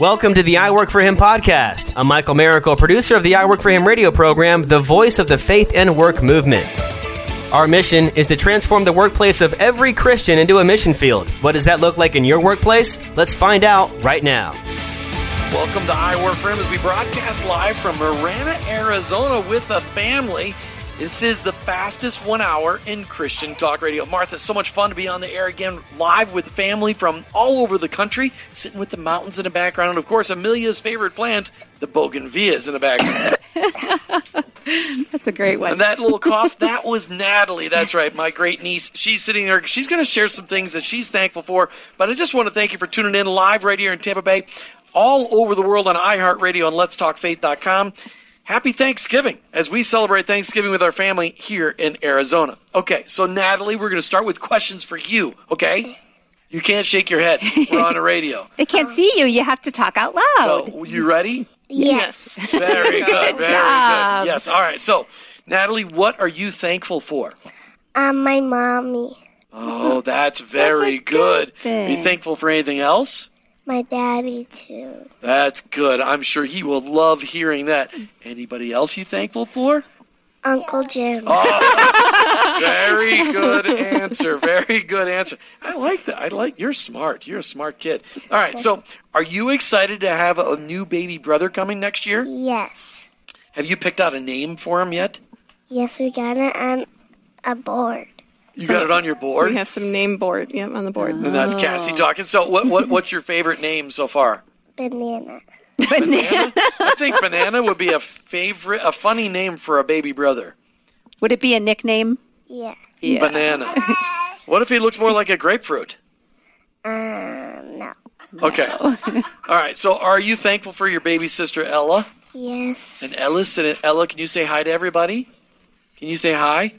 Welcome to the I Work For Him podcast. I'm Michael Maracle, producer of the I Work For Him radio program, the voice of the faith and work movement. Our mission is to transform the workplace of every Christian into a mission field. What does that look like in your workplace? Let's find out right now. Welcome to I Work For Him as we broadcast live from Marana, Arizona with the family. This is the fastest 1 hour in Christian Talk Radio. Martha, so much fun to be on the air again, live with family from all over the country, sitting with the mountains in the background, and of course, Amelia's favorite plant, the bougainvilleas in the background. That's a great one. And that little cough, that was Natalie. That's right, my great niece. She's sitting there. She's going to share some things that she's thankful for, but I just want to thank you for tuning in live right here in Tampa Bay, all over the world on iHeartRadio and Let'sTalkFaith.com. Happy Thanksgiving as we celebrate Thanksgiving with our family here in Arizona. Okay, so Natalie, we're going to start with questions for you, okay? You can't shake your head. We're on the radio. They can't see you. You have to talk out loud. So, you ready? Yes. Very good. Very job. Good. Yes, all right. So, Natalie, what are you thankful for? My mommy. Oh, that's very good. Are you thankful for anything else? My daddy, too. That's good. I'm sure he will love hearing that. Anybody else you thankful for? Uncle Jim. Oh, very good answer. Very good answer. I like that. You're smart. You're a smart kid. All right, so are you excited to have a new baby brother coming next year? Yes. Have you picked out a name for him yet? Yes, we got it on a board. You got it on your board? We have some name board. Yep, on the board. Oh. And that's Cassie talking. So what's your favorite name so far? Banana. Banana? I think Banana would be a funny name for a baby brother. Would it be a nickname? Yeah. Banana. What if he looks more like a grapefruit? No. Okay. No. All right. So are you thankful for your baby sister, Ella? Yes. And Ellis? And Ella, can you say hi to everybody? Can you say hi?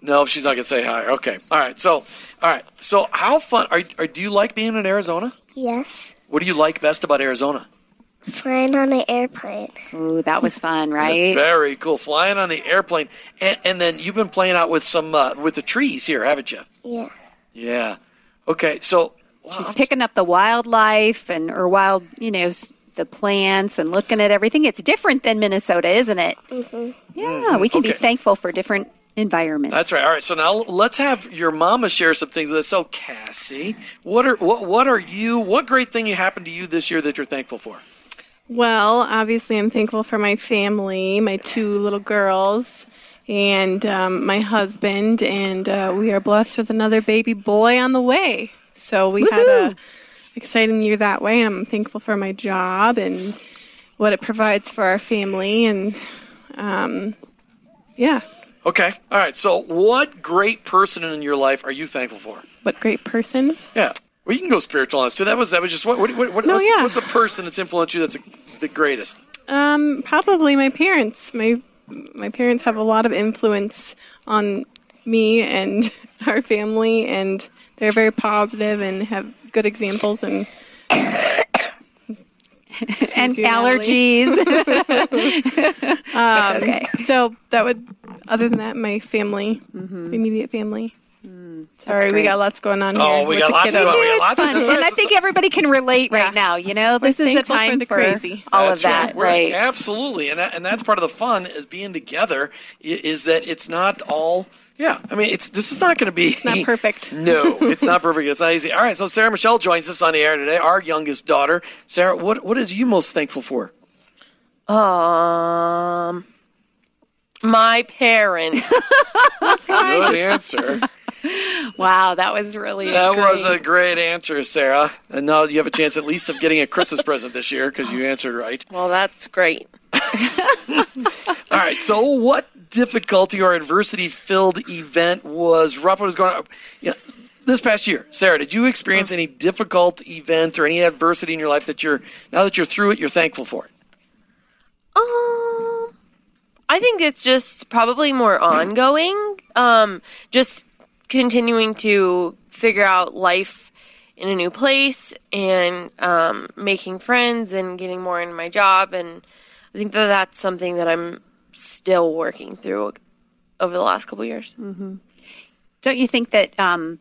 No, she's not going to say hi. Okay. All right. So how fun do you like being in Arizona? Yes. What do you like best about Arizona? Flying on an airplane. Ooh, that was fun, right? Very cool. Flying on the airplane. And then you've been playing out with some with the trees here, haven't you? Yeah. Yeah. Okay. So she's picking up the wildlife or wild, the plants and looking at everything. It's different than Minnesota, isn't it? Mm-hmm. Yeah, we can be thankful for different environments. That's right. All right. So now let's have your mama share some things with us. So Cassie, what great thing happened to you this year that you're thankful for? Well, obviously I'm thankful for my family, my two little girls, and my husband, and we are blessed with another baby boy on the way. So we had an exciting year that way, and I'm thankful for my job and what it provides for our family, and yeah. Okay. All right. So what great person in your life are you thankful for? What great person? Yeah. Well, you can go spiritual on this, too. That was just what no, what's a person that's influenced you that's the greatest? Probably my parents. My parents have a lot of influence on me and our family, and they're very positive and have good examples and and allergies. Okay. So that would, other than that, my family, immediate family. Sorry, we got lots going on here. Oh, we got lots going on. And I think everybody can relate right now. This is a time for crazy. All of that, right? Absolutely, and that's part of the fun is being together. Is that it's not all. Yeah, I mean, this is not going to be... It's not perfect. No, it's not perfect. It's not easy. All right, so Sarah Michelle joins us on the air today, our youngest daughter. Sarah, what is you most thankful for? My parents. That's right. Good answer. Wow, that was really was a great answer, Sarah. And now you have a chance at least of getting a Christmas present this year because you answered right. Well, that's great. All right, so what difficulty or adversity-filled event was rough? What was going on this past year? Sarah, did you experience any difficult event or any adversity in your life that now that you're through it, you're thankful for it? I think it's just probably more ongoing, just continuing to figure out life in a new place and making friends and getting more into my job, and I think that that's something that I'm still working through over the last couple of years. Mm-hmm. Don't you think that, are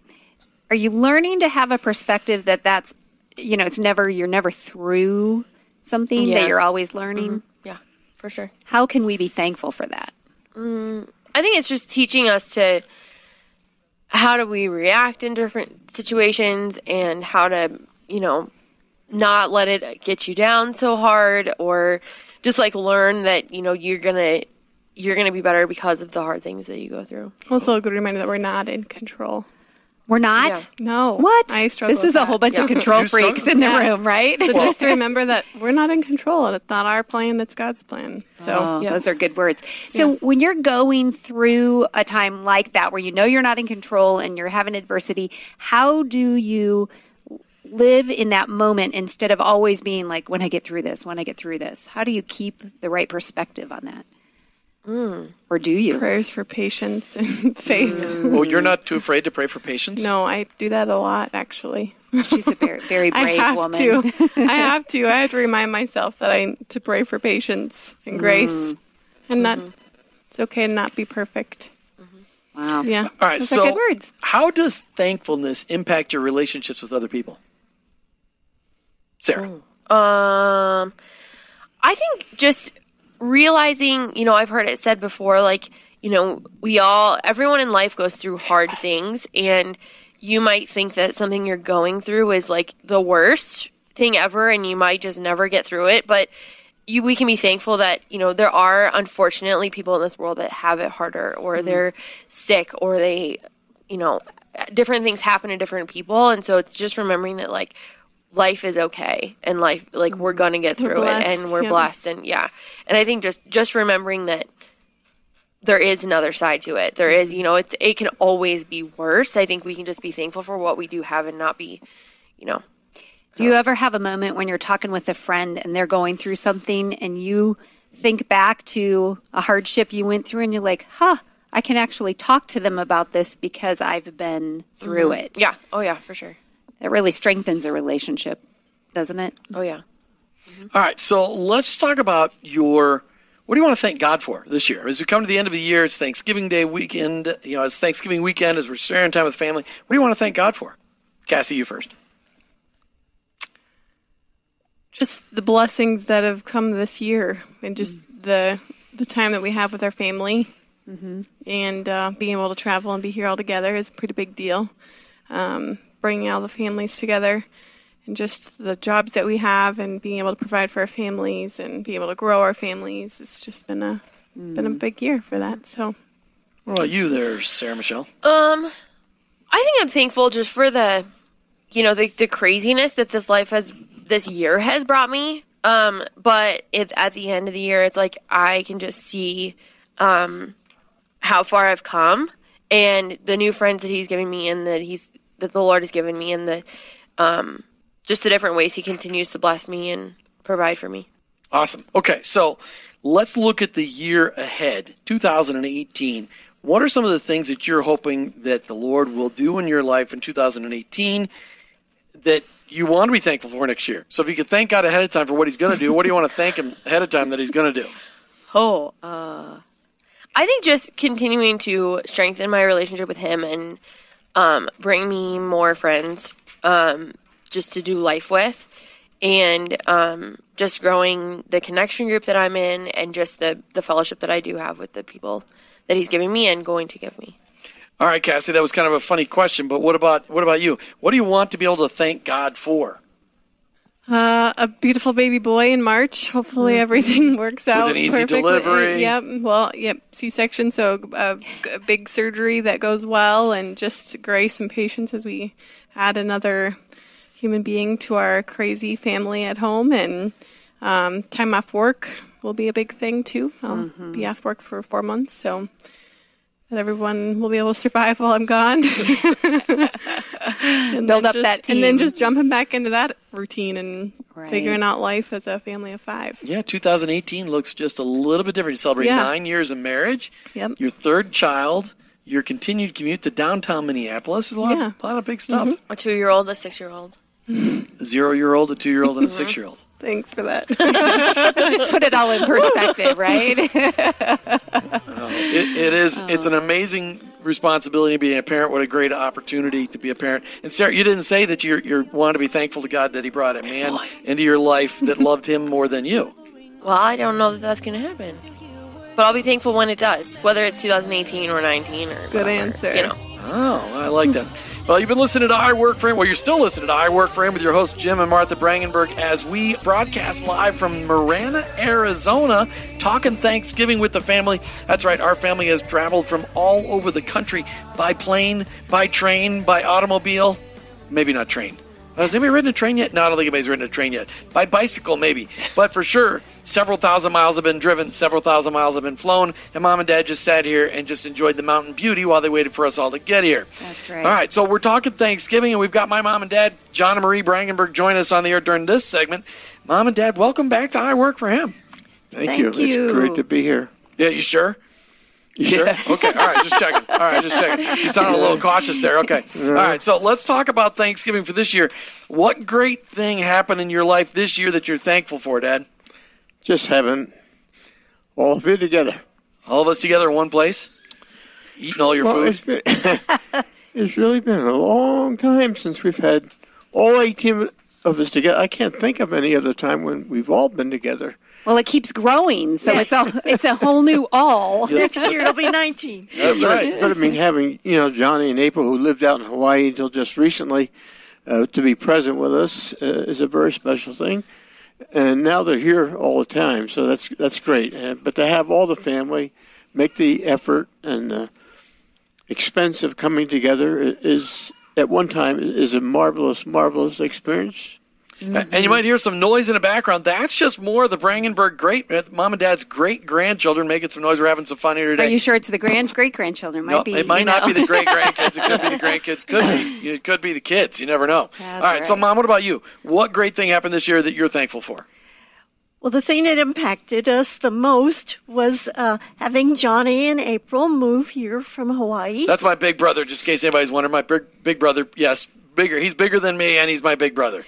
you learning to have a perspective that that's you know, it's never, you're never through something that you're always learning. Mm-hmm. Yeah, for sure. How can we be thankful for that? I think it's just teaching us to, how do we react in different situations and how to, you know, not let it get you down so hard, or just like learn that, you know, you're going to be better because of the hard things that you go through. Also a good reminder that we're not in control. We're not? Yeah. No. What? I struggle with that. This is a whole bunch of control freaks in the room, right? So just remember that we're not in control. It's not our plan. It's God's plan. So those are good words. So when you're going through a time like that where you know you're not in control and you're having adversity, how do you live in that moment instead of always being like, when I get through this, when I get through this? How do you keep the right perspective on that? Mm. Or do you? Prayers for patience and faith. Oh, you're not too afraid to pray for patience? No, I do that a lot, actually. She's a very, very brave woman. I have to. I have to remind myself that to pray for patience and grace. And not, it's okay to not be perfect. Mm-hmm. Wow. Yeah. All right. Those are good words. How does thankfulness impact your relationships with other people? Sarah. Oh. I think just realizing, you know, I've heard it said before, like, you know, everyone in life goes through hard things, and you might think that something you're going through is like the worst thing ever and you might just never get through it, but we can be thankful that, you know, there are unfortunately people in this world that have it harder, or they're sick, or they, you know, different things happen to different people. And so it's just remembering that, like, life is okay, and life, like, we're going to get through it, and we're blessed, and And I think just remembering that there is another side to it. There is, you know, it can always be worse. I think we can just be thankful for what we do have and not be, you know. Do you ever have a moment when you're talking with a friend and they're going through something and you think back to a hardship you went through and you're like, huh, I can actually talk to them about this because I've been through it? Yeah. Oh, yeah, for sure. It really strengthens a relationship, doesn't it? Oh, yeah. Mm-hmm. All right, so let's talk about what do you want to thank God for this year? As we come to the end of the year, it's Thanksgiving Day weekend. You know, it's Thanksgiving weekend, as we're sharing time with family. What do you want to thank God for? Cassie, you first. Just the blessings that have come this year, and just the time that we have with our family. Mm-hmm. And being able to travel and be here all together is a pretty big deal. Bringing all the families together, and just the jobs that we have, and being able to provide for our families and be able to grow our families. It's just been a big year for that. So, what about you there, Sarah Michelle? I think I'm thankful just for the, you know, the craziness that this year has brought me. But at the end of the year, it's like I can just see how far I've come, and the new friends that he's giving me, and that the Lord has given me, and just the different ways he continues to bless me and provide for me. Awesome. Okay, so let's look at the year ahead, 2018. What are some of the things that you're hoping that the Lord will do in your life in 2018 that you want to be thankful for next year? So if you could thank God ahead of time for what he's going to do, what do you want to thank him ahead of time that he's going to do? Oh, I think just continuing to strengthen my relationship with him, and bring me more friends just to do life with, and just growing the connection group that I'm in, and just the fellowship that I do have with the people that he's giving me and going to give me. All right, Cassie, that was kind of a funny question, but what about you? What do you want to be able to thank God for? A beautiful baby boy in March. Hopefully everything works out with an easy delivery. Yep, C-section, so a big surgery that goes well, and just grace and patience as we add another human being to our crazy family at home. And time off work will be a big thing, too. I'll be off work for 4 months, so that everyone will be able to survive while I'm gone. Build up that team. And then just jumping back into that routine and figuring out life as a family of 5. Yeah, 2018 looks just a little bit different. You celebrate 9 years of marriage, your third child, your continued commute to downtown Minneapolis. A lot of big stuff. A 2-year-old, a 6-year-old. A 0-year-old, a 2-year-old, and a 6-year-old. Thanks for that. Let's just put it all in perspective, right? It's an amazing responsibility of being a parent. What a great opportunity to be a parent. And Sarah, you didn't say that you want to be thankful to God that he brought a man into your life that loved him more than you. Well, I don't know that that's going to happen. But I'll be thankful when it does, whether it's 2018 or 19 or whatever. Good answer. You know. Oh, I like that. Well, you've been listening to I Work For Him. Well, you're still listening to I Work For Him with your hosts, Jim and Martha Brangenberg, as we broadcast live from Marana, Arizona, talking Thanksgiving with the family. That's right. Our family has traveled from all over the country by plane, by train, by automobile. Maybe not train. Has anybody ridden a train yet? No, I don't think anybody's ridden a train yet. By bicycle, maybe. But for sure, several thousand miles have been driven, several thousand miles have been flown, and Mom and Dad just sat here and just enjoyed the mountain beauty while they waited for us all to get here. That's right. All right, so we're talking Thanksgiving, and we've got my mom and dad, John and Marie Brangenberg, join us on the air during this segment. Mom and Dad, welcome back to I Work For Him. Thank you. It's great to be here. Yeah, you sure? You sure? Okay. All right. Just checking. You sounded a little cautious there. Okay. All right. So let's talk about Thanksgiving for this year. What great thing happened in your life this year that you're thankful for, Dad? Just having all of you together. All of us together in one place? Eating all your food? It's really been a long time since we've had all 18 of us together. I can't think of any other time when we've all been together. Well, it keeps growing, so it's a whole new all. Next year it'll be 19. That's right. But I mean, having Johnny and April, who lived out in Hawaii until just recently, to be present with us is a very special thing. And now they're here all the time, so that's great. But to have all the family make the effort and expense of coming together is, at one time, is a marvelous, marvelous experience. Mm-hmm. And you might hear some noise in the background. That's just more of the Brangenberg Mom and Dad's great-grandchildren making some noise. We're having some fun here today. Are you sure it's the great-grandchildren? It might not be the great-grandkids. It could be the grandkids. It could be the kids. You never know. All right, so Mom, what about you? What great thing happened this year that you're thankful for? Well, the thing that impacted us the most was having Johnny and April move here from Hawaii. That's my big brother, just in case anybody's wondering. My big brother, yes. Bigger. He's bigger than me, and he's my big brother.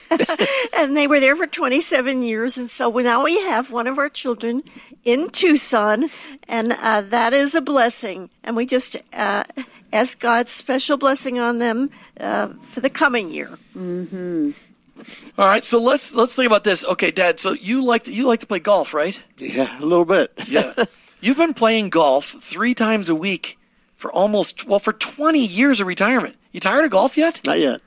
And they were there for 27 years, and so now we have one of our children in Tucson, and that is a blessing. And we just ask God's special blessing on them for the coming year. Mm-hmm. All right, so let's think about this. Okay, Dad. So you like to play golf, right? Yeah, a little bit. Yeah, you've been playing golf 3 times a week for for 20 years of retirement. You tired of golf yet? Not yet.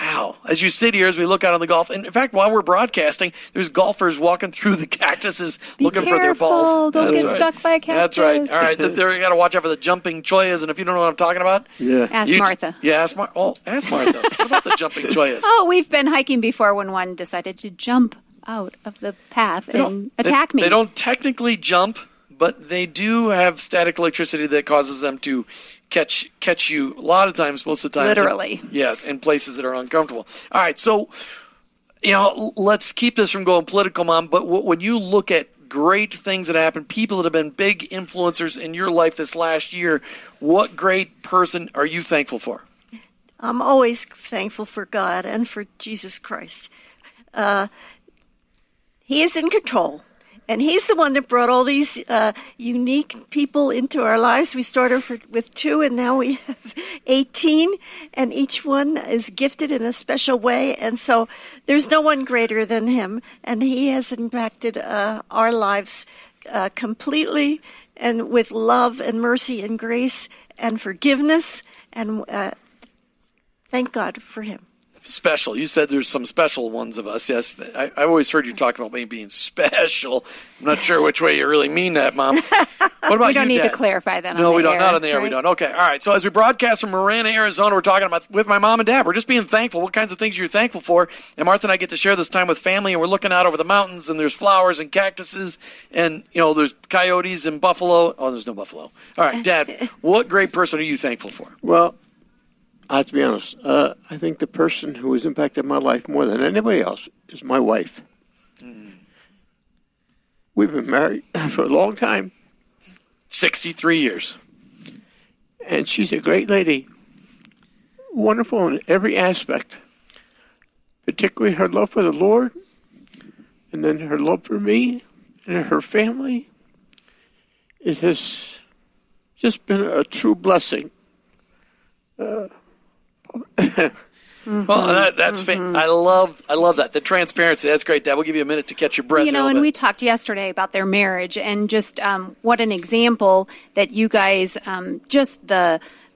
Wow. As you sit here, as we look out on the golf, and in fact, while we're broadcasting, there's golfers walking through the cactuses looking for their balls. Don't get stuck by a cactus. That's right. All right. There, you got to watch out for the jumping choyas, and if you don't know what I'm talking about, ask Martha. Ask Martha. What about the jumping choyas? Oh, we've been hiking before when one decided to jump out of the path and attack me. They don't technically jump, but they do have static electricity that causes them to catch you a lot of times, most of the time. Literally. In places that are uncomfortable. All right, so, let's keep this from going political, Mom, but when you look at great things that happen, people that have been big influencers in your life this last year, what great person are you thankful for? I'm always thankful for God and for Jesus Christ. He is in control. And he's the one that brought all these unique people into our lives. We started with 2, and now we have 18, and each one is gifted in a special way. And so there's no one greater than him, and he has impacted our lives completely and with love and mercy and grace and forgiveness. And thank God for him. Special. You said there's some special ones of us. Yes, I always heard you talk about me being special. I'm not sure which way you really mean that, Mom. What about you, Dad? To clarify that. No, we don't. Not on the air, right? We don't. Okay, all right. So as we broadcast from Marana, Arizona, we're talking about with my mom and dad. We're just being thankful. What kinds of things you're thankful for? And Martha and I get to share this time with family, and we're looking out over the mountains, and there's flowers and cactuses, and there's coyotes and buffalo. Oh, there's no buffalo. All right, Dad. What great person are you thankful for? Well, I have to be honest. I think the person who has impacted my life more than anybody else is my wife. Mm. We've been married for a long time. 63 years. And she's a great lady. Wonderful in every aspect. Particularly her love for the Lord. And then her love for me and her family. It has just been a true blessing Well, that's I love that. The transparency. That's great, Dad. We'll give you a minute to catch your breath. You know, and we talked yesterday about their marriage and just what an example that you guys just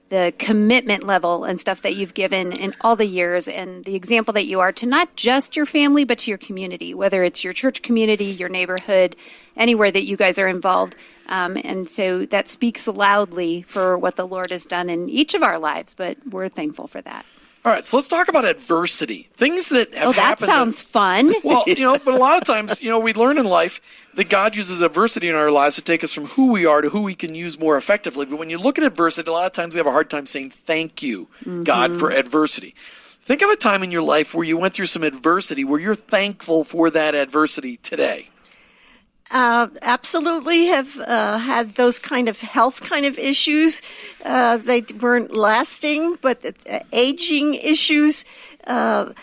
the commitment level and stuff that you've given in all the years and the example that you are to not just your family, but to your community, whether it's your church community, your neighborhood, anywhere that you guys are involved. And so that speaks loudly for what the Lord has done in each of our lives, but we're thankful for that. All right, so let's talk about adversity. Things that have happened. Oh, that sounds fun. Well, you know, but a lot of times, you know, we learn in life that God uses adversity in our lives to take us from who we are to who we can use more effectively. But when you look at adversity, a lot of times we have a hard time saying thank you, God, for adversity. Think of a time in your life where you went through some adversity, where you're thankful for that adversity today. Absolutely have had those kind of health kind of issues. They weren't lasting, but aging issues. But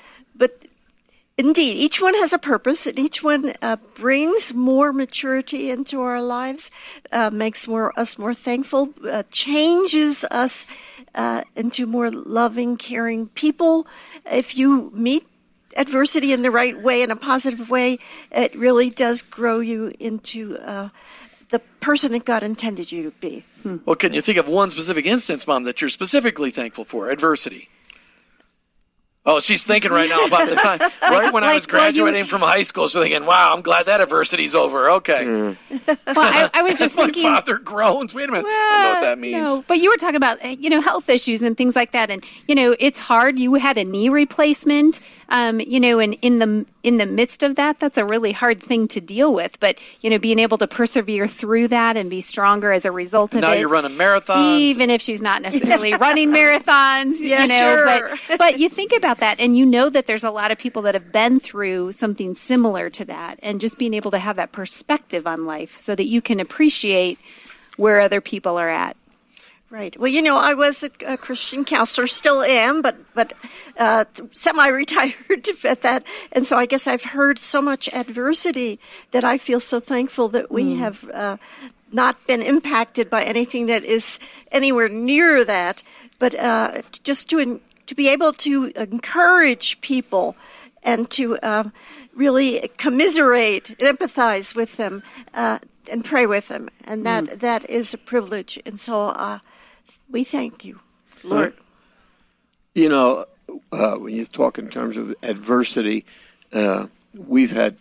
indeed, each one has a purpose, and each one brings more maturity into our lives, makes us more thankful, changes us into more loving, caring people. If you meet adversity in the right way, in a positive way, it really does grow you into the person that God intended you to be. Well, can you think of one specific instance, Mom, that you're specifically thankful for, adversity? Oh, she's thinking right now about the time. Right when I was graduating from high school, she's thinking, wow, I'm glad that adversity's over. Okay. Well, I was just thinking. My father groans. Wait a minute. I don't know what that means. No, but you were talking about, you know, health issues and things like that. And, you know, it's hard. You had a knee replacement, you know, and in the midst of that, that's a really hard thing to deal with. But, you know, being able to persevere through that and be stronger as a result of now you're running marathons. Even if she's not necessarily running marathons. Yeah, you know, sure. But you think about that, and you know that there's a lot of people that have been through something similar to that, and just being able to have that perspective on life so that you can appreciate where other people are at. Right. Well, you know, I was a Christian counselor, still am, but semi-retired at that, and so I guess I've heard so much adversity that I feel so thankful that we have not been impacted by anything that is anywhere near that, but just to be able to encourage people and to really commiserate and empathize with them and pray with them. And that is a privilege. And so we thank you, Lord. You know, when you talk in terms of adversity, we've had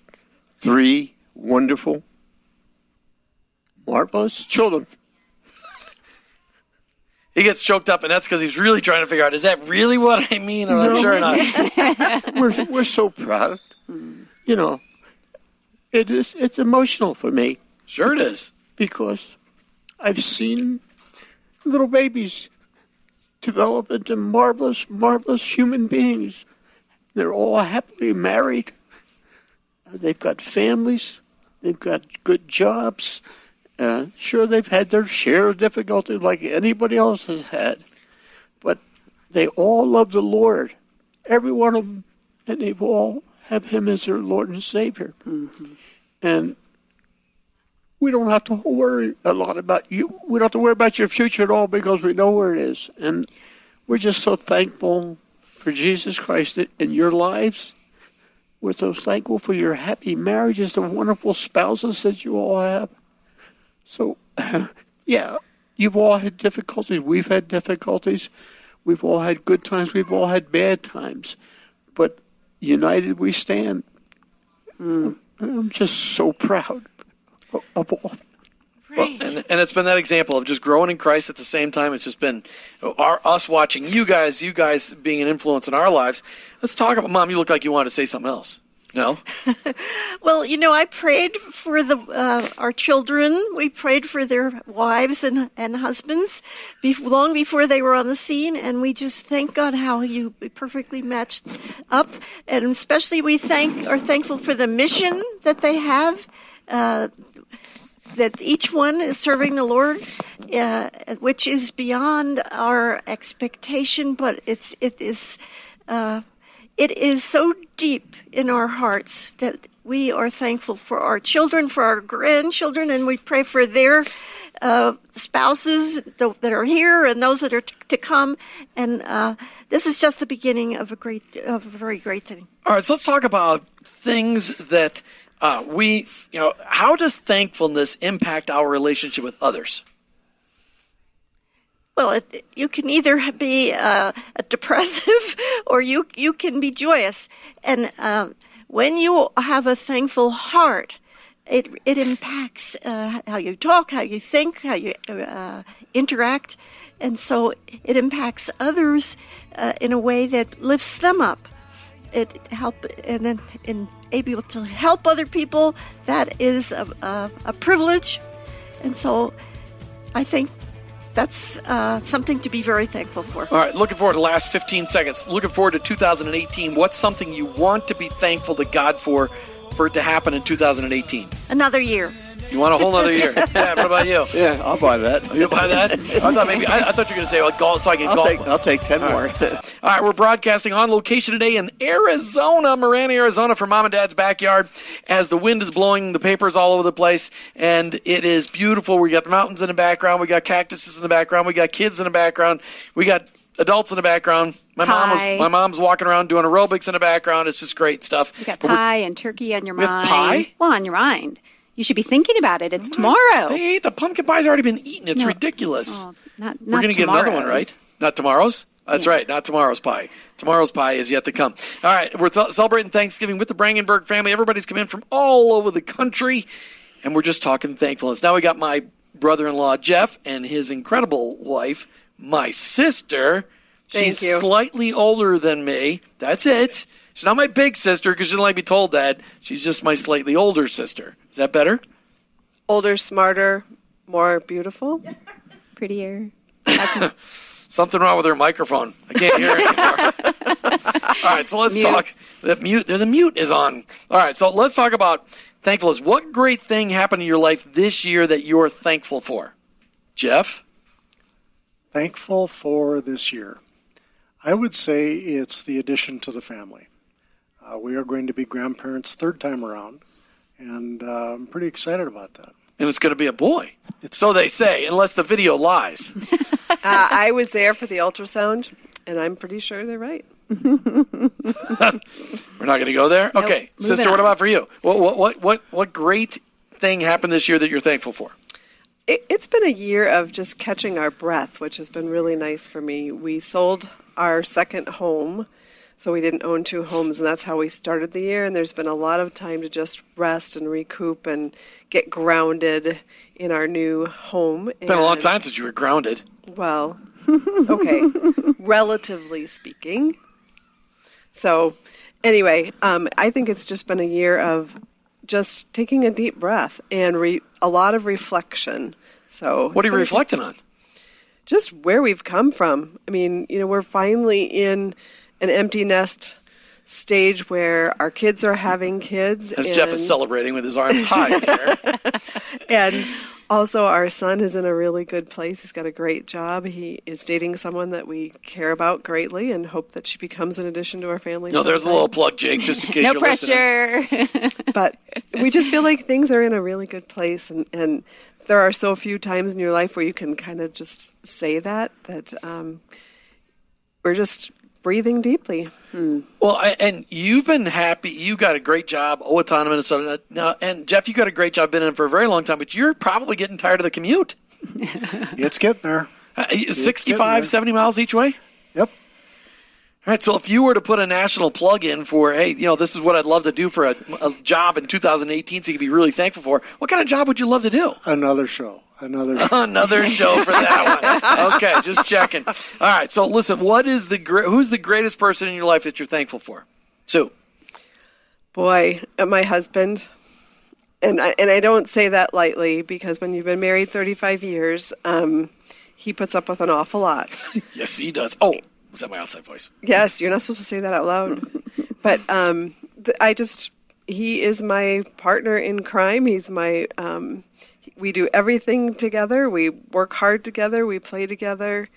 three wonderful, marvelous children. He gets choked up, and that's because he's really trying to figure out, is that really what I mean? Or no. I'm sure not. We're so proud. You know, it's emotional for me. Sure it is. Because I've seen little babies develop into marvelous, marvelous human beings. They're all happily married. They've got families. They've got good jobs. Sure, they've had their share of difficulty like anybody else has had, but they all love the Lord, every one of them, and they all have Him as their Lord and Savior. And we don't have to worry a lot about you. We don't have to worry about your future at all because we know where it is. And we're just so thankful for Jesus Christ in your lives. We're so thankful for your happy marriages, the wonderful spouses that you all have. So, yeah, you've all had difficulties. We've had difficulties. We've all had good times. We've all had bad times. But united we stand. I'm just so proud of all. Right. Well, and it's been that example of just growing in Christ at the same time. It's just been us watching you guys being an influence in our lives. Let's talk about, Mom, you look like you wanted to say something else. No. Well, you know, I prayed for our children. We prayed for their wives and husbands long before they were on the scene, and we just thank God how you perfectly matched up. And especially we are thankful for the mission that they have, that each one is serving the Lord, which is beyond our expectation, but it is so deep in our hearts that we are thankful for our children, for our grandchildren, and we pray for their spouses that are here and those that are to come. And this is just the beginning of a very great thing. All right, so let's talk about things that how does thankfulness impact our relationship with others? Well, you can either be depressive or you can be joyous. And when you have a thankful heart, it impacts how you talk, how you think, how you interact. And so it impacts others in a way that lifts them up. And able to help other people, that is a privilege. And so I think that's something to be very thankful for. All right, looking forward to the last 15 seconds. Looking forward to 2018. What's something you want to be thankful to God for it to happen in 2018? Another year. You want a whole other year? Yeah, what about you? Yeah, I'll buy that. You'll buy that? I thought you were going to say, well, golf, so I can golf. I'll take 10 more. All right, we're broadcasting on location today in Arizona, Marana, Arizona, from Mom and Dad's backyard, as the wind is blowing the papers all over the place, and it is beautiful. We got mountains in the background. We got cactuses in the background. We got kids in the background. We got adults in the background. My mom's walking around doing aerobics in the background. It's just great stuff. You got pie and turkey on your mind. Pie? Well, on your mind. You should be thinking about it. It's tomorrow. Hey, the pumpkin pie's already been eaten. It's ridiculous. Oh, we're going to get another one, right? Not tomorrow's? That's right. Not tomorrow's pie. Tomorrow's pie is yet to come. All right. We're celebrating Thanksgiving with the Brangenberg family. Everybody's come in from all over the country, and we're just talking thankfulness. Now we got my brother-in-law, Jeff, and his incredible wife, my sister. She's slightly older than me. That's it. She's not my big sister because she didn't like me told that. She's just my slightly older sister. Is that better? Older, smarter, more beautiful. Prettier. Something wrong with her microphone. I can't hear it anymore. All right, so let's talk. The mute is on. All right, so let's talk about thankfulness. What great thing happened in your life this year that you're thankful for? Jeff? Thankful for this year. I would say it's the addition to the family. We are going to be grandparents third time around, and I'm pretty excited about that. And it's going to be a boy. So they say, unless the video lies. I was there for the ultrasound, and I'm pretty sure they're right. We're not going to go there? Nope. Okay. Sister, what about for you? What great thing happened this year that you're thankful for? It's been a year of just catching our breath, which has been really nice for me. We sold our second home, so we didn't own two homes, and that's how we started the year. And there's been a lot of time to just rest and recoup and get grounded in our new home. It's been a long time since you were grounded. Well, okay, relatively speaking. So anyway, I think it's just been a year of just taking a deep breath and a lot of reflection. So what are you reflecting on? Just where we've come from. I mean, we're finally in an empty nest stage where our kids are having kids. Jeff is celebrating with his arms high there. And also our son is in a really good place. He's got a great job. He is dating someone that we care about greatly and hope that she becomes an addition to our family. No, sometime. There's a little plug, Jake, just in case you're listening. No pressure. But we just feel like things are in a really good place, and there are so few times in your life where you can kind of just say that we're just breathing deeply. Well, and you've been happy. You got a great job. Owatonna, Minnesota. Now, and Jeff, you got a great job. Been in it for a very long time, but you're probably getting tired of the commute. It's getting there. 70 miles each way? Yep. All right, so if you were to put a national plug in for, hey, this is what I'd love to do for a job in 2018, so you could be really thankful for, what kind of job would you love to do? Another show for that one. Okay, just checking. All right, so listen, who's the greatest person in your life that you're thankful for? Sue. Boy, my husband. And I don't say that lightly, because when you've been married 35 years, he puts up with an awful lot. Yes, he does. Oh. Was that my outside voice? Yes, you're not supposed to say that out loud. But he is my partner in crime. He's my, we do everything together. We work hard together. We play together.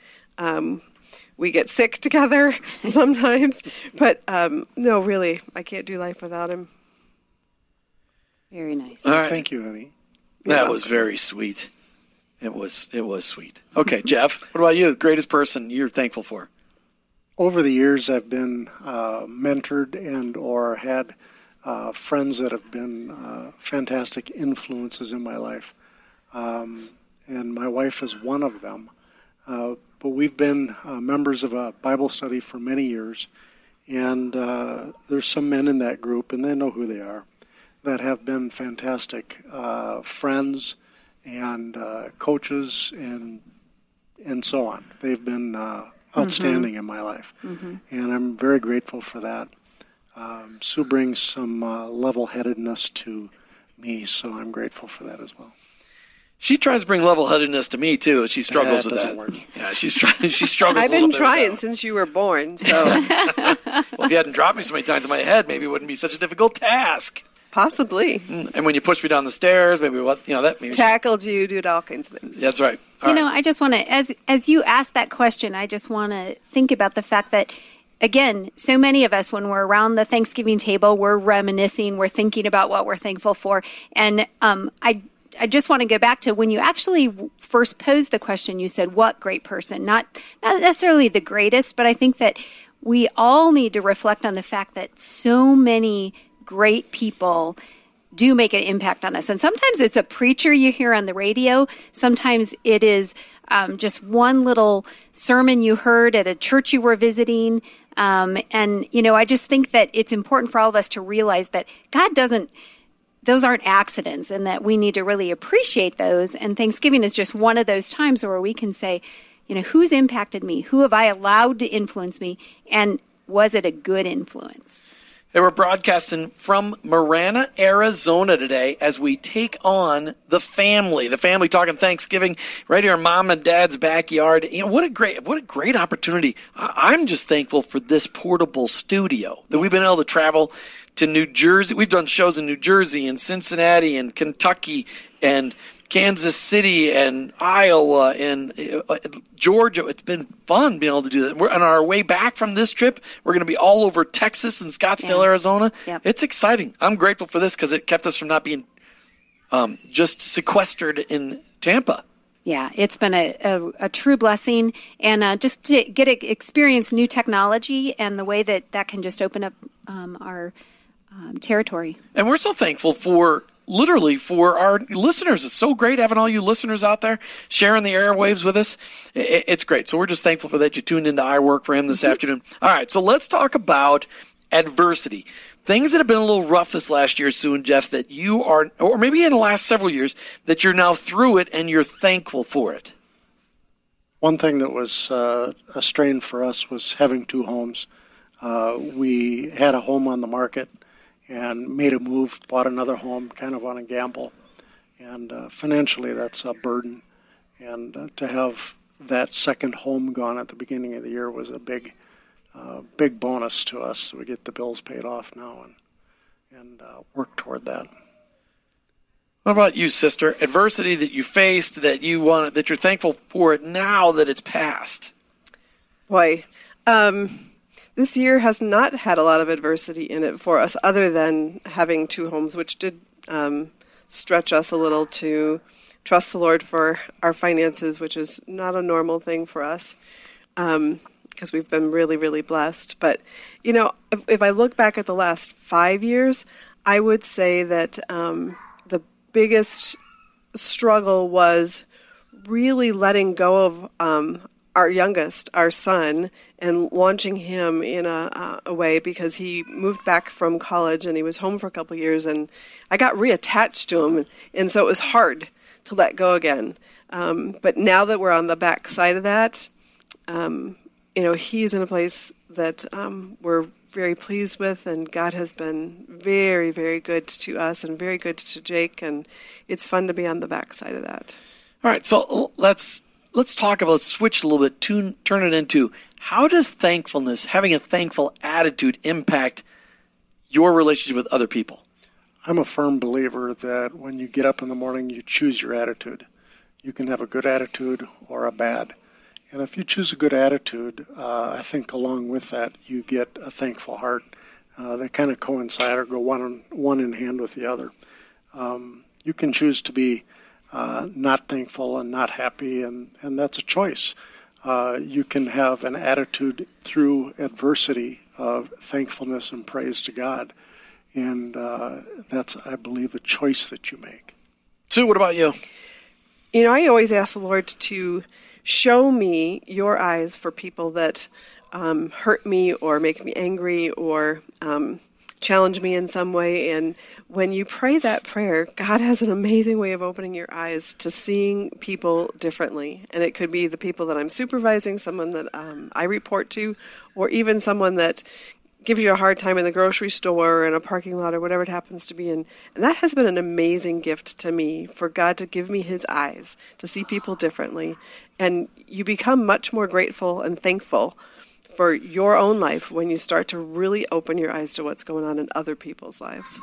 We get sick together sometimes. But no, really, I can't do life without him. Very nice. All right. Thank you, honey. That was very sweet. It was sweet. Okay, Jeff, what about you? The greatest person you're thankful for? Over the years, I've been mentored and or had friends that have been fantastic influences in my life. And my wife is one of them. But we've been members of a Bible study for many years. And there's some men in that group, and they know who they are, that have been fantastic friends and coaches and so on. They've been outstanding in my life, and I'm very grateful for that. Sue brings some level-headedness to me, so I'm grateful for that as well. She tries to bring level-headedness to me too. She struggles with that. Work. Yeah, she struggles. I've been trying since you were born. So, well, if you hadn't dropped me so many times in my head, maybe it wouldn't be such a difficult task. Possibly. And when you pushed me down the stairs, maybe tackled you, did all kinds of things. That's right. All right. I just want to, as you asked that question, I just want to think about the fact that, again, so many of us, when we're around the Thanksgiving table, we're reminiscing, we're thinking about what we're thankful for, and I just want to go back to when you actually first posed the question. You said, "What great person?" Not necessarily the greatest, but I think that we all need to reflect on the fact that so many great people do make an impact on us. And sometimes it's a preacher you hear on the radio. Sometimes it is just one little sermon you heard at a church you were visiting. I just think that it's important for all of us to realize that those aren't accidents, and that we need to really appreciate those. And Thanksgiving is just one of those times where we can say, who's impacted me? Who have I allowed to influence me? And was it a good influence? They were broadcasting from Marana, Arizona today as we take on the family. The family talking Thanksgiving right here in Mom and Dad's backyard. What a great opportunity. I'm just thankful for this portable studio that we've been able to travel to New Jersey. We've done shows in New Jersey and Cincinnati and Kentucky and Kansas City and Iowa and Georgia. It's been fun being able to do that. We're on our way back from this trip. We're going to be all over Texas and Scottsdale, Arizona. Yep. It's exciting. I'm grateful for this because it kept us from not being just sequestered in Tampa. Yeah, it's been a true blessing. And just to get to experience new technology and the way that can just open up our territory. And we're so thankful for our listeners. It's so great having all you listeners out there sharing the airwaves with us. It's great. So we're just thankful for that. You tuned into I Work For Him this afternoon. All right, so let's talk about adversity. Things that have been a little rough this last year, Sue and Jeff, that you are, or maybe in the last several years, that you're now through it and you're thankful for it. One thing that was a strain for us was having two homes. We had a home on the market and made a move, bought another home kind of on a gamble. And financially, that's a burden. And to have that second home gone at the beginning of the year was a big bonus to us. We get the bills paid off now and work toward that. What about you, sister? Adversity that you faced, that you're thankful for it now that it's passed. Boy, this year has not had a lot of adversity in it for us other than having two homes, which did stretch us a little to trust the Lord for our finances, which is not a normal thing for us because we've been really, really blessed. But, if I look back at the last 5 years, I would say that the biggest struggle was really letting go of our youngest, our son, and launching him in a way, because he moved back from college and he was home for a couple years, and I got reattached to him, and so it was hard to let go again. But now that we're on the back side of that, he's in a place that we're very pleased with, and God has been very, very good to us and very good to Jake, and it's fun to be on the back side of that. All right, so let's talk about, switch a little bit, turn it into, how does thankfulness, having a thankful attitude, impact your relationship with other people? I'm a firm believer that when you get up in the morning, you choose your attitude. You can have a good attitude or a bad. And if you choose a good attitude, I think along with that, you get a thankful heart. They kind of coincide or go one in hand with the other. You can choose to be not thankful and not happy, and that's a choice. You can have an attitude through adversity of thankfulness and praise to God, and that's, I believe, a choice that you make. Sue, what about you? You know, I always ask the Lord to show me your eyes for people that hurt me or make me angry or challenge me in some way. And when you pray that prayer, God has an amazing way of opening your eyes to seeing people differently. And it could be the people that I'm supervising, someone that I report to, or even someone that gives you a hard time in the grocery store or in a parking lot or whatever it happens to be in. And that has been an amazing gift to me, for God to give me his eyes to see people differently. And you become much more grateful and thankful for your own life when you start to really open your eyes to what's going on in other people's lives.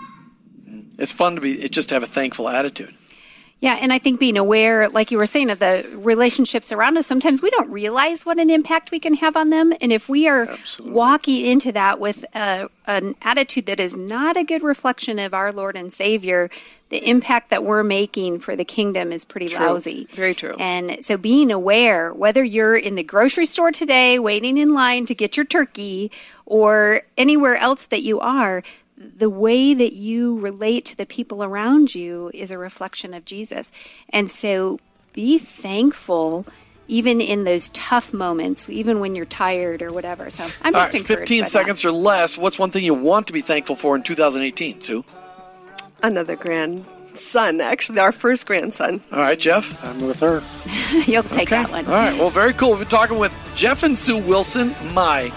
It's fun to be, just to have a thankful attitude. Yeah, and I think being aware, like you were saying, of the relationships around us, sometimes we don't realize what an impact we can have on them. And if we are walking into that with an attitude that is not a good reflection of our Lord and Savior, the impact that we're making for the kingdom is pretty lousy. Very true. And so being aware, whether you're in the grocery store today waiting in line to get your turkey or anywhere else that you are, the way that you relate to the people around you is a reflection of Jesus. And so be thankful even in those tough moments, even when you're tired or whatever. So I'm just encouraged by that. 15 seconds or less, what's one thing you want to be thankful for in 2018, Sue? Another grandson, actually our first grandson. All right, Jeff? I'm with her. You'll take that one. All right, well, very cool. We've been talking with Jeff and Sue Wilson, my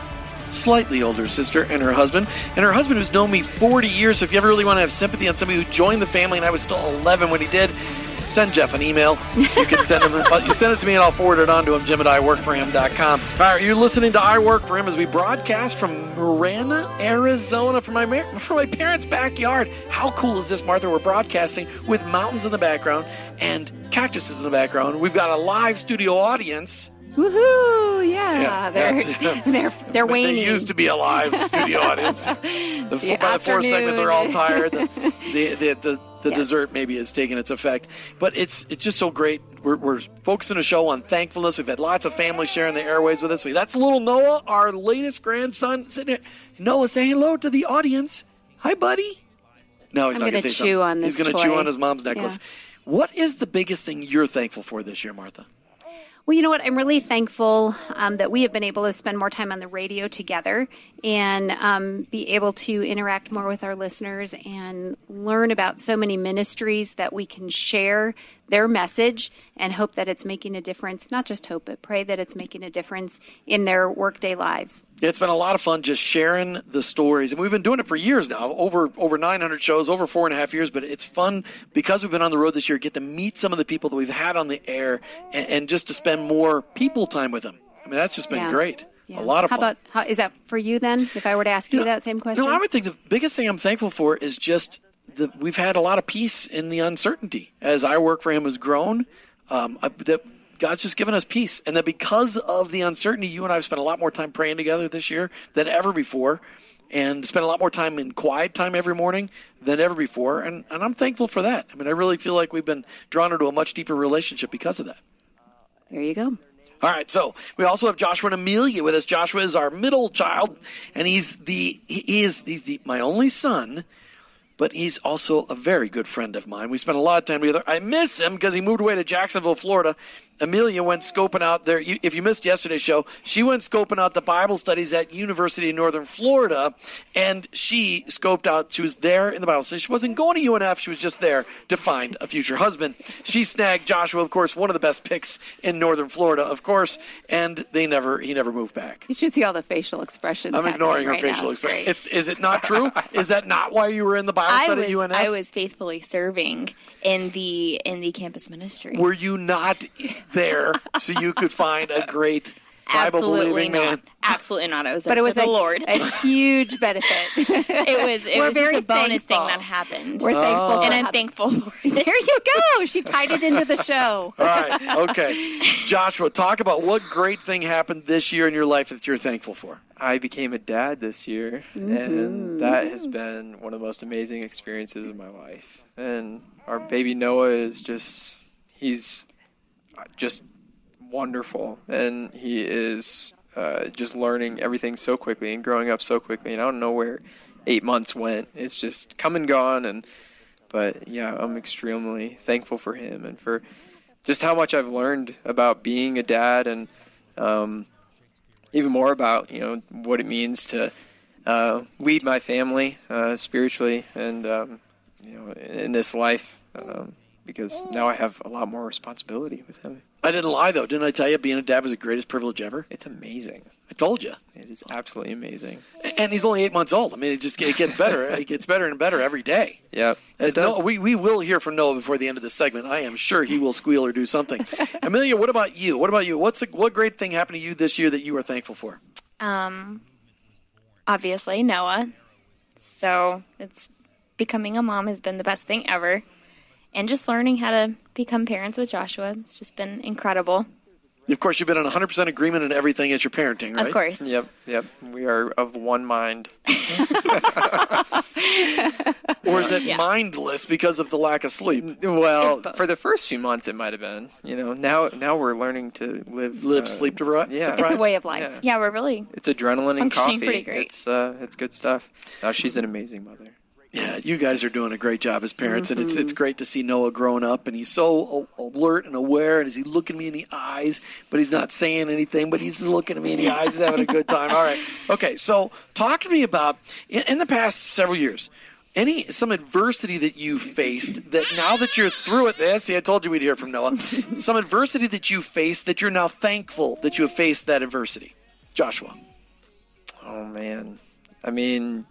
slightly older sister, and her husband. And her husband, who's known me 40 years, so if you ever really want to have sympathy on somebody who joined the family, and I was still 11 when he did, send Jeff an email. You can send him, you send it to me and I'll forward it on to him, Jim at iWorkForHim.com. All right, you're listening to I Work For Him as we broadcast from Marana, Arizona, from my parents' backyard. How cool is this, Martha? We're broadcasting with mountains in the background and cactuses in the background. We've got a live studio audience. Woohoo! Yeah, they're waning. They used to be a live studio audience. By the fourth segment, they're all tired. The dessert maybe has taken its effect, but it's just so great. We're focusing a show on thankfulness. We've had lots of families sharing the airwaves with us. That's little Noah, our latest grandson, sitting here. Noah, say hello to the audience. Hi, buddy. No, he's not going to say chew on this. He's going to chew on his mom's necklace. Yeah. What is the biggest thing you're thankful for this year, Martha? Well, you know what? I'm really thankful that we have been able to spend more time on the radio together and be able to interact more with our listeners and learn about so many ministries that we can share their message and hope that it's making a difference. Not just hope, but pray that it's making a difference in their workday lives. Yeah, it's been a lot of fun just sharing the stories. And we've been doing it for years now, over 900 shows, over 4.5 years. But it's fun because we've been on the road this year, get to meet some of the people that we've had on the air and just to spend more people time with them. I mean, that's just been great. Yeah. A lot of fun. How is that for you then, if I were to ask you that same question? No, I would think the biggest thing I'm thankful for is just we've had a lot of peace in the uncertainty. As I Work For Him has grown, that God's just given us peace. And that because of the uncertainty, you and I have spent a lot more time praying together this year than ever before, and spent a lot more time in quiet time every morning than ever before. And I'm thankful for that. I mean, I really feel like we've been drawn into a much deeper relationship because of that. There you go. All right, so we also have Joshua and Amelia with us. Joshua is our middle child, and he's my only son, but he's also a very good friend of mine. We spent a lot of time together. I miss him because he moved away to Jacksonville, Florida. Amelia went scoping out there. If you missed yesterday's show, she went scoping out the Bible studies at University of Northern Florida, and she scoped out. She was there in the Bible studies. She wasn't going to UNF. She was just there to find a future husband. She snagged Joshua, of course, one of the best picks in Northern Florida, of course, and he never moved back. You should see all the facial expressions. I'm ignoring her right facial expressions. Is it not true? Is that not why you were in the Bible study at UNF? I was faithfully serving in the campus ministry. Were you not there so you could find a great Bible-believing man? Absolutely not. I was but it was the Lord. A huge benefit. It was a bonus thing that happened. We're thankful. And I'm thankful for it. There you go. She tied it into the show. All right. Okay. Joshua, talk about what great thing happened this year in your life that you're thankful for. I became a dad this year, and that has been one of the most amazing experiences of my life. And our baby Noah is just, he's just wonderful, and he is just learning everything so quickly and growing up so quickly, and I don't know where 8 months went. It's just come and gone, but yeah, I'm extremely thankful for him and for just how much I've learned about being a dad, and even more about, you know, what it means to lead my family spiritually and, you know, in this life, because now I have a lot more responsibility with him. I didn't lie, though. Didn't I tell you being a dad was the greatest privilege ever? It's amazing. I told you. It is absolutely amazing. And he's only 8 months old. I mean, it gets better. It gets better and better every day. Yeah. We will hear from Noah before the end of this segment. I am sure he will squeal or do something. Amelia, what about you? What great thing happened to you this year that you are thankful for? Obviously, Noah. So it's becoming a mom has been the best thing ever. And just learning how to become parents with Joshua, it's just been incredible. Of course, you've been in 100% agreement in everything as your parenting, right? Of course. Yep. We are of one mind. Or is it mindless because of the lack of sleep? Well, for the first few months, it might have been. You know, now we're learning to live sleep deprived. Yeah, it's a way of life. Yeah, we're really. It's adrenaline and coffee. Pretty great. It's good stuff. Now she's an amazing mother. Yeah, you guys are doing a great job as parents, and it's great to see Noah growing up, and he's so alert and aware, and is he looking me in the eyes, but he's not saying anything, but he's looking at me in the eyes, he's having a good time. All right. Okay, so talk to me about, in the past several years, some adversity that you faced that now that you're through it, I told you we'd hear from Noah, some adversity that you faced that you're now thankful that you have faced that adversity. Joshua. Oh, man. I mean,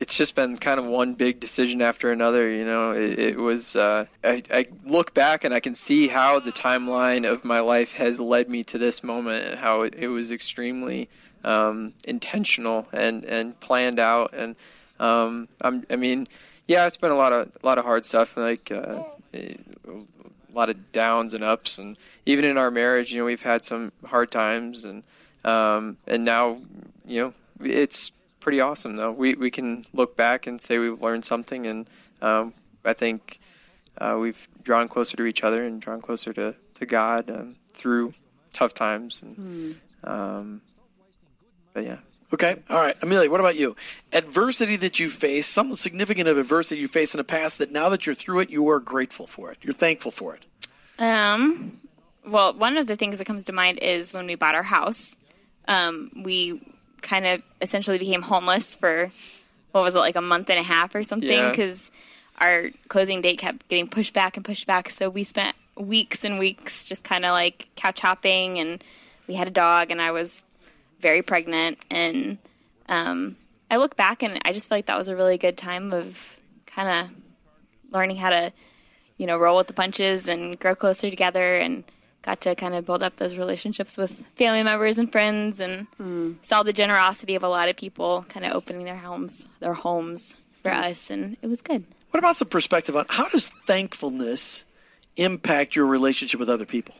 it's just been kind of one big decision after another, you know. It was I look back and I can see how the timeline of my life has led me to this moment, and how it was extremely intentional and planned out. And it's been a lot of hard stuff, like a lot of downs and ups, and even in our marriage, you know, we've had some hard times, and now, you know, it's pretty awesome, though. We can look back and say we've learned something, and I think we've drawn closer to each other and drawn closer to God through tough times. And, but yeah. Okay. All right. Amelia, what about you? Adversity that you faced, something significant of adversity you faced in the past that now that you're through it, you are grateful for it. You're thankful for it. Well, one of the things that comes to mind is when we bought our house, we kind of essentially became homeless for, a month and a half or something, because our closing date kept getting pushed back. So we spent weeks and weeks just kind of like couch hopping, and we had a dog, and I was very pregnant. And I look back and I just feel like that was a really good time of kind of learning how to, you know, roll with the punches and grow closer together, and got to kind of build up those relationships with family members and friends, and saw the generosity of a lot of people kind of opening their homes for us, and it was good. What about some perspective on how does thankfulness impact your relationship with other people?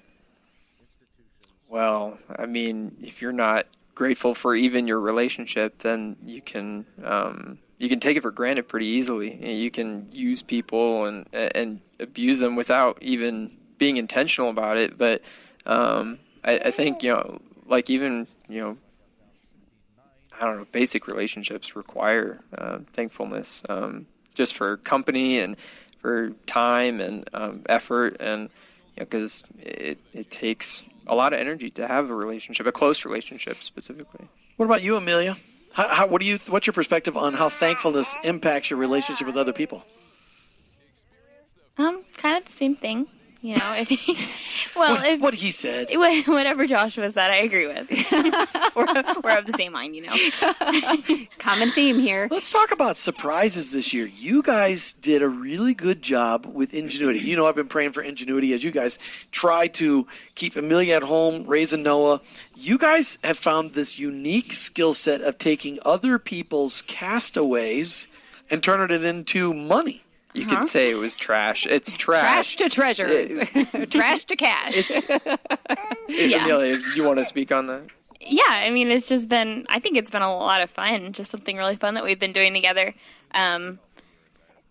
Well, I mean, if you're not grateful for even your relationship, then you can take it for granted pretty easily. You can use people and abuse them without even being intentional about it. But I think, you know, like, even, you know, I don't know, basic relationships require thankfulness, just for company and for time and effort, and because, you know, it takes a lot of energy to have a relationship, a close relationship specifically. What about you, Amelia? What's your perspective on how thankfulness impacts your relationship with other people? Kind of the same thing. You know, what he said. Whatever Joshua said, I agree with. We're of the same mind, you know. Common theme here. Let's talk about surprises this year. You guys did a really good job with ingenuity. You know, I've been praying for ingenuity as you guys try to keep Amelia at home, raising Noah. You guys have found this unique skill set of taking other people's castaways and turning it into money. You could say it was trash. It's trash. Trash to treasures. Trash to cash. Amelia, do you want to speak on that? Yeah, I mean, it's just been, I think it's been a lot of fun, just something really fun that we've been doing together. I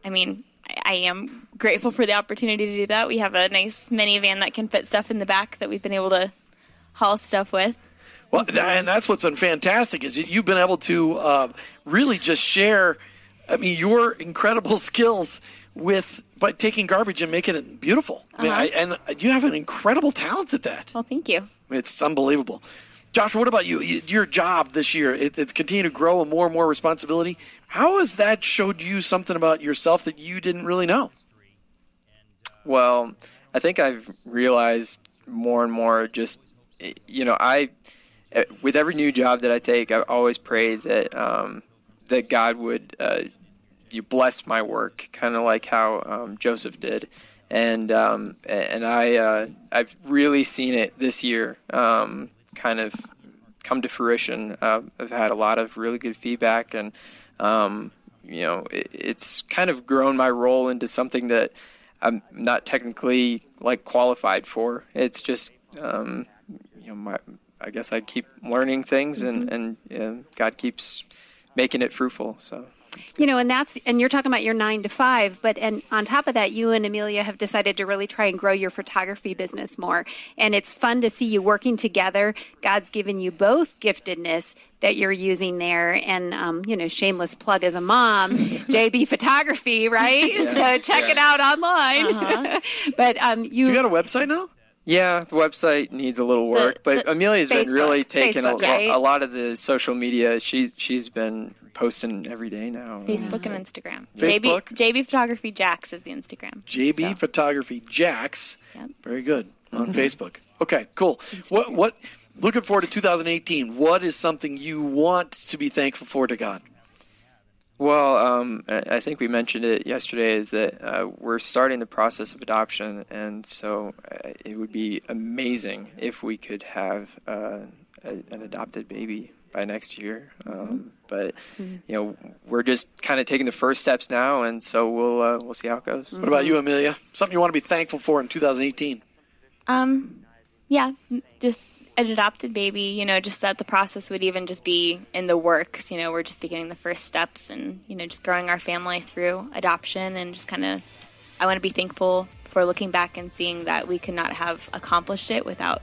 mean, I am grateful for the opportunity to do that. We have a nice minivan that can fit stuff in the back that we've been able to haul stuff with. Well, and that's what's been fantastic is you've been able to really just share, I mean, your incredible skills with by taking garbage and making it beautiful. I mean, and you have an incredible talent at that. Well, thank you. I mean, it's unbelievable. Joshua, what about you? Your job this year, it's continued to grow and more responsibility. How has that showed you something about yourself that you didn't really know? Well, I think I've realized more and more just, you know, with every new job that I take, I always pray that that God would you bless my work, kind of like how Joseph did. And I've really seen it this year. Kind of come to fruition. I've had a lot of really good feedback, and you know, it's kind of grown my role into something that I'm not technically like qualified for. It's just you know, I guess I keep learning things, and God keeps making it fruitful. So. You know, and you're talking about your 9 to 5, but on top of that, you and Amelia have decided to really try and grow your photography business more. And it's fun to see you working together. God's given you both giftedness that you're using there, and you know, shameless plug as a mom, JB Photography, right? Yeah. So check it out online. But you got a website now? Yeah, the website needs a little work, but Amelia's been really taking a lot of the social media. She's been posting every day now. Facebook and Instagram. Facebook? JB Photography Jax is the Instagram. JB Photography Jax. Yep. Very good. On Facebook. Okay, cool. Instagram. What? Looking forward to 2018. What is something you want to be thankful for to God? Well, I think we mentioned it yesterday, is that we're starting the process of adoption, and so it would be amazing if we could have an adopted baby by next year. You know, we're just kind of taking the first steps now, and so we'll see how it goes. What about you, Amelia? Something you want to be thankful for in 2018? Yeah, just an adopted baby, you know, just that the process would even just be in the works. You know, we're just beginning the first steps, and, you know, just growing our family through adoption, and just kind of, I want to be thankful for looking back and seeing that we could not have accomplished it without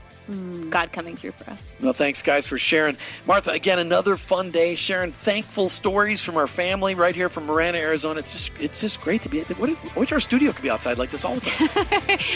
God coming through for us. Well, thanks, guys, for sharing. Martha, again, another fun day sharing thankful stories from our family right here from Marana, Arizona. It's just great to be. What if our studio could be outside like this all the time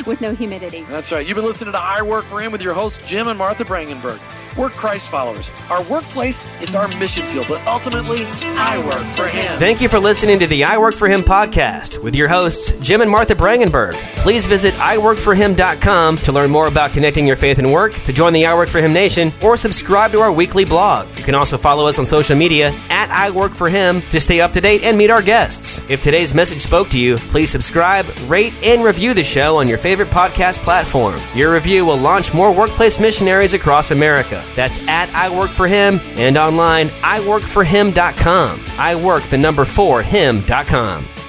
with no humidity? That's right. You've been listening to I Work For Him with your hosts Jim and Martha Brangenberg. We're Christ followers. Our workplace, it's our mission field, but ultimately, I work for Him. Thank you for listening to the I Work For Him podcast with your hosts, Jim and Martha Brangenberg. Please visit iworkforhim.com to learn more about connecting your faith and work, to join the I Work For Him Nation, or subscribe to our weekly blog. You can also follow us on social media at I Work For Him to stay up to date and meet our guests. If today's message spoke to you, please subscribe, rate, and review the show on your favorite podcast platform. Your review will launch more workplace missionaries across America. That's at I Work For Him, and online, iworkforhim.com. I work, the number 4, him.com.